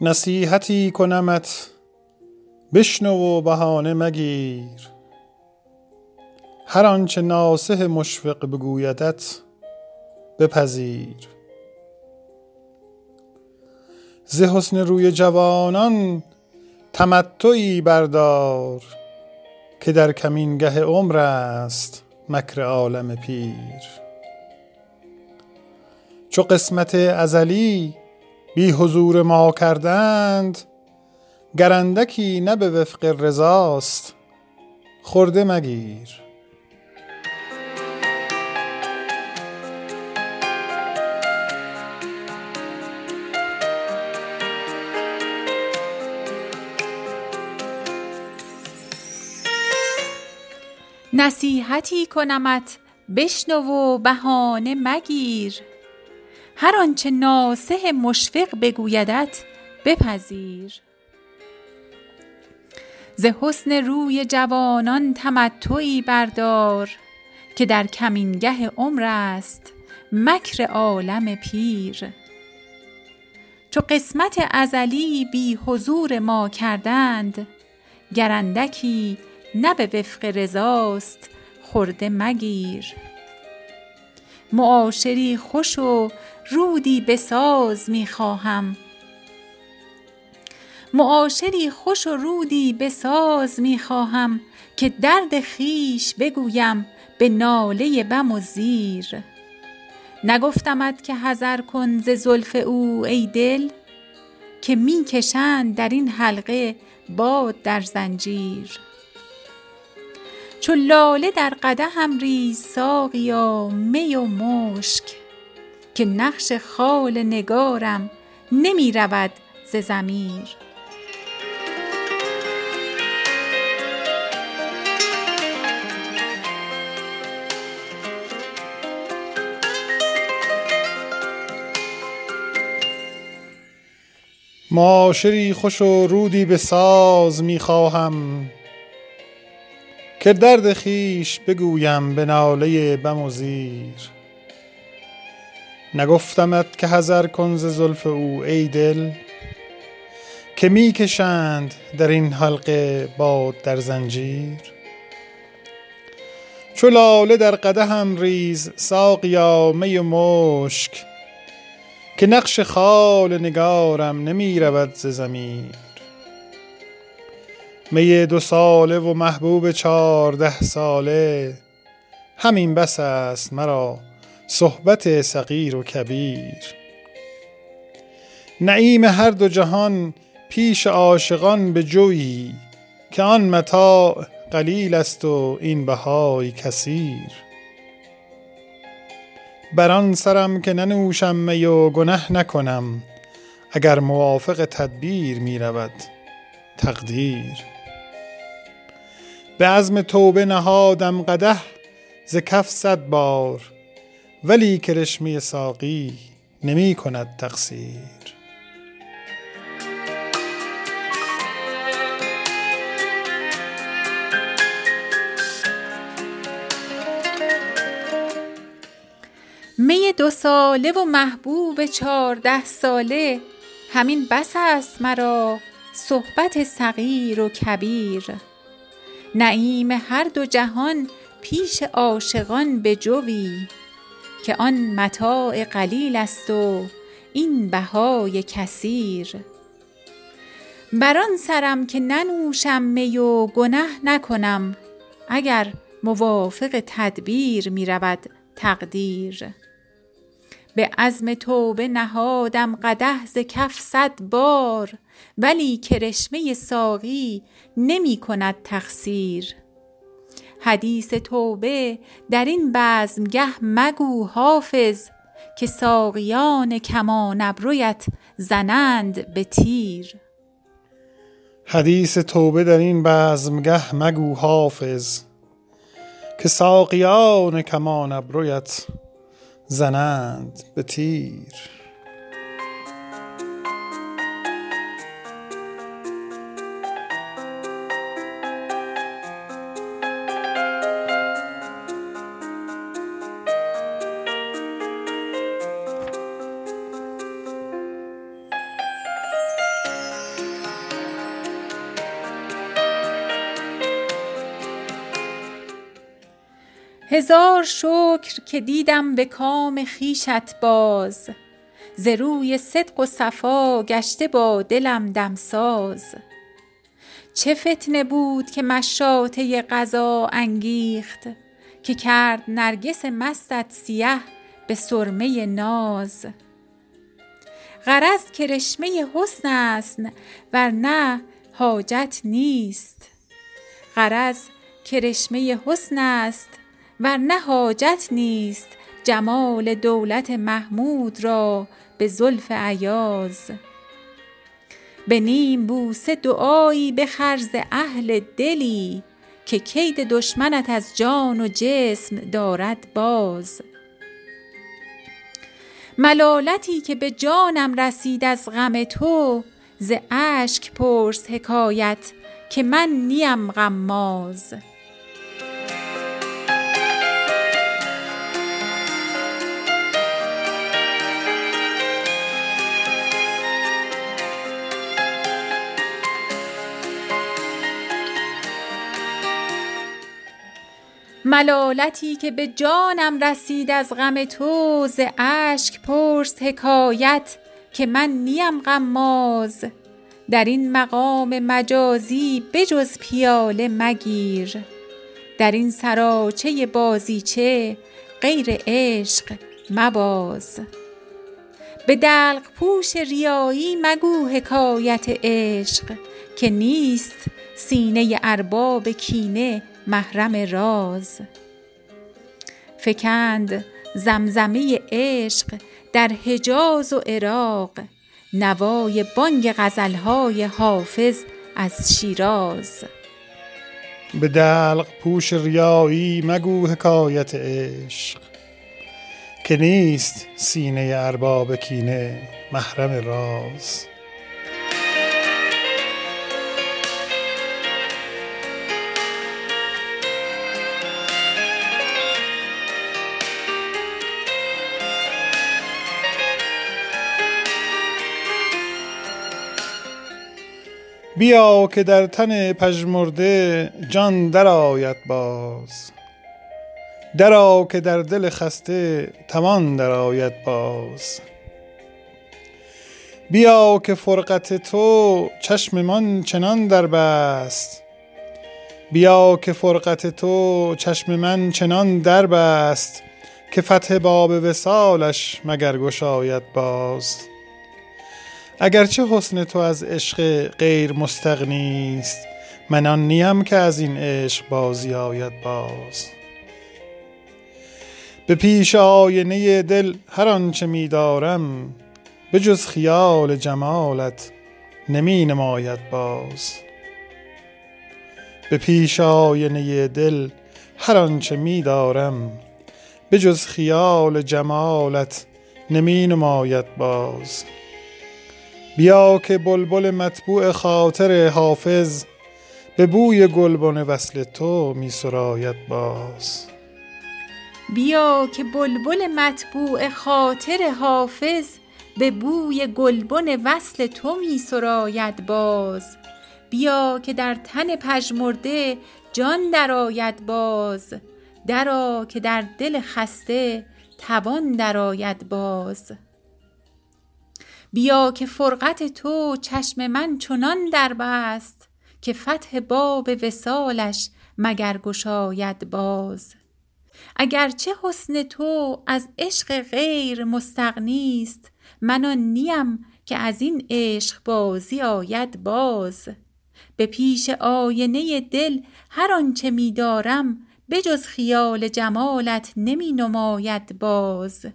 نصیحتی کنمت بشنو و بهانه مگیر، هر آنچه ناصح مشفق بگویدت بپذیر. ز حسن روی جوانان تمتعی بردار، که در کمینگه عمر است مکر عالم پیر. چو قسمت ازلی بی حضور ما کردند، گرندکی نه به وفق رضاست خورده مگیر. نصیحتی کنمت بشنو و بهانه مگیر، هر آنچه ناصح مشفق بگویدت بپذیر. ز حسن روی جوانان تمتعی بردار، که در کمینگه عمر است مکر عالم پیر. چو قسمت ازلی بی حضور ما کردند، گرندکی نه به وفق رضاست خورده مگیر. معاشری خوش و رودی بساز می‌خواهم، معاشری خوش و رودی بساز می‌خواهم، که درد خویش بگویم به ناله بم و زیر. نگفتمت که حذر کن ز زلف او ای دل، که می‌کشند در این حلقه باد در زنجیر. چو لاله در قدحم ریز ساقیا می و مشک، که نقش خال نگارم نمی رود ز ضمیر. معاشری خوش و رودی به ساز می خواهم، که درد خیش بگویم به ناله بم و زیر. نگفتمت که حذر کن ز زلف او ای دل، که می کشند در این حلقه باد در زنجیر. چو لاله در قدحم ریز ساقیا می و مشک، که نقش خال نگارم نمی رود ز ضمیر. می 2 ساله و محبوب 14 ساله، همین بس است مرا صحبت صغیر و کبیر. نعیم هر دو جهان پیش عاشقان به جویی، که آن متاع قلیل است و این بهای کثیر. بر آن سرم که ننوشم می و گنه نکنم، اگر موافق تدبیر می رود تقدیر. به عزم توبه نهادم قدح ز کف 100 بار، ولی کرشمه ساقی نمی کند تقصیر. می 2 ساله و محبوب 14 ساله، همین بس است مرا صحبت صغیر و کبیر. نعیم هر دو جهان پیش عاشقان به جوی، که آن متاع قلیل است و این بهای کثیر. بر آن سرم که ننوشم می و گنه نکنم، اگر موافق تدبیر می رود تقدیر. به عزم توبه نهادم قدح ز کف 100 بار، ولی کرشمه ساقی نمی کند تقصیر. حدیث توبه در این بزمگه مگو حافظ، که ساقیان کمان ابرویت زنند به تیر. حدیث توبه در این بزمگه مگو حافظ، که ساقیان کمان ابرویت زنند به تیر. هزار شکر که دیدم به کام خویشت باز، ز روی صدق و صفا گشته با دلم دمساز. چه فتنه بود که مشاطه قضا انگیخت، که کرد نرگس مستت سیه به سرمه ناز. غرض کرشمه حسن است ورنه حاجت نیست، غرض کرشمه حسن است ورنه حاجت نیست، جمال دولت محمود را به زلف ایاز. به نیم بوسه دعایی به خرز اهل دلی، که کید دشمنت از جان و جسم دارد باز. ملالتی که به جانم رسید از غم تو، ز اشک پرس حکایت که من نیم غماز. ملالتی که به جانم رسید از غم تو، ز اشک پرس حکایت که من نیم غماز. در این مقام مجازی بجز پیاله مگیر، در این سراچه بازیچه غیر عشق مباز. به دلق پوش ریایی مگو حکایت عشق، که نیست سینه ارباب کینه محرم راز. فکند زمزمه عشق در حجاز و عراق، نوای بانگ غزلهای حافظ از شیراز. به دلق پوش ریایی مگو حکایت عشق، که نیست سینه ارباب کینه محرم راز. بیا که در تن پژمرده جان در آید باز، درآ که در دل خسته تمام در آید باز. بیا که فرقت تو چشم من چنان در بست، بیا که فرقت تو چشم من چنان در بست، که فتح باب وصالش مگر گشاید باز. اگرچه حسن تو از عشق غیر مستغنی است، من آن نیم که از این عشق بازی آید باز. به پیش آینه دل هر آنچه می دارم، به جز خیال جمالت نمی نماید باز. به پیش آینه دل هر آنچه می دارم، به جز خیال جمالت نمی نماید باز. بیا که بلبل مطبوع خاطر حافظ، به بوی گلبن وصل تو می سراید باز. بیا که بلبل مطبوع خاطر حافظ، به بوی گلبن وصل تو می سراید باز. بیا که در تن پژمرده جان در آید باز، درآ که در دل خسته توان در آید باز. بیا که فرقت تو چشم من چنان در بست، که فتح باب وصالش مگر گشاید باز. اگرچه حسن تو از عشق غیر مستغنی است، من آن نیم که از این عشق بازی آید باز. به پیش آینه دل هر آنچه می دارم، به جز خیال جمالت نمی نماید باز.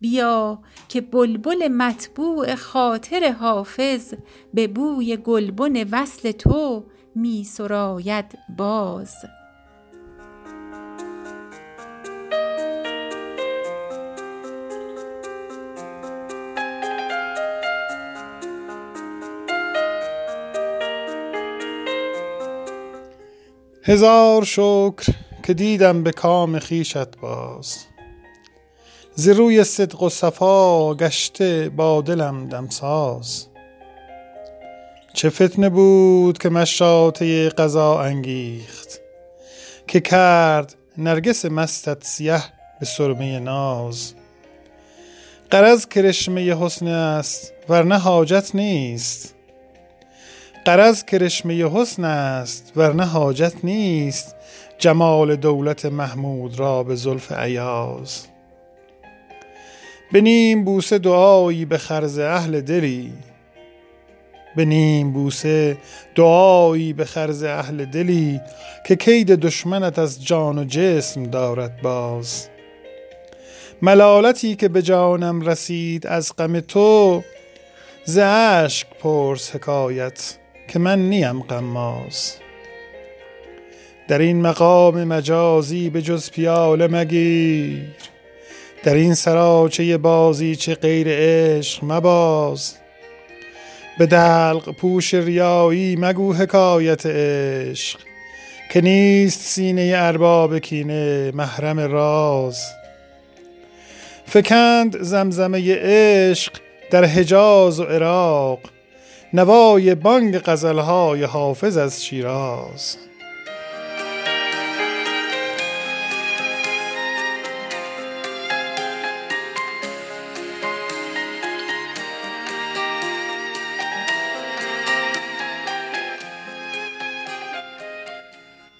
بیا که بلبل مطبوع خاطر حافظ، به بوی گلبن وصل تو می سراید باز. هزار شکر که دیدم به کام خویشت باز، ز روی صدق و صفا گشته با دلم دمساز. چه فتنه بود که مشاطه قضا انگیخت، که کرد نرگس مستت سیه به سرمه ناز. غرض کرشمه حسن است ورنه حاجت نیست. غرض کرشمه حسن است ورنه حاجت نیست، جمال دولت محمود را به زلف ایاز. به نیم بوسه دعایی به خرز اهل دلی، به نیم بوسه دعایی به خرز اهل دلی، که کید دشمنت از جان و جسم دارد باز. ملالتی که به جانم رسید از غم تو، ز عشق پرس حکایت که من نیم غماز. در این مقام مجازی به جز پیاله مگیر، در این سراچه بازی چه غیر عشق مباز. به دلق پوش ریایی مگو حکایت عشق، که نیست سینه ارباب کینه محرم راز. فکند زمزمه عشق در حجاز و عراق، نوای بانگ غزلهای حافظ از شیراز.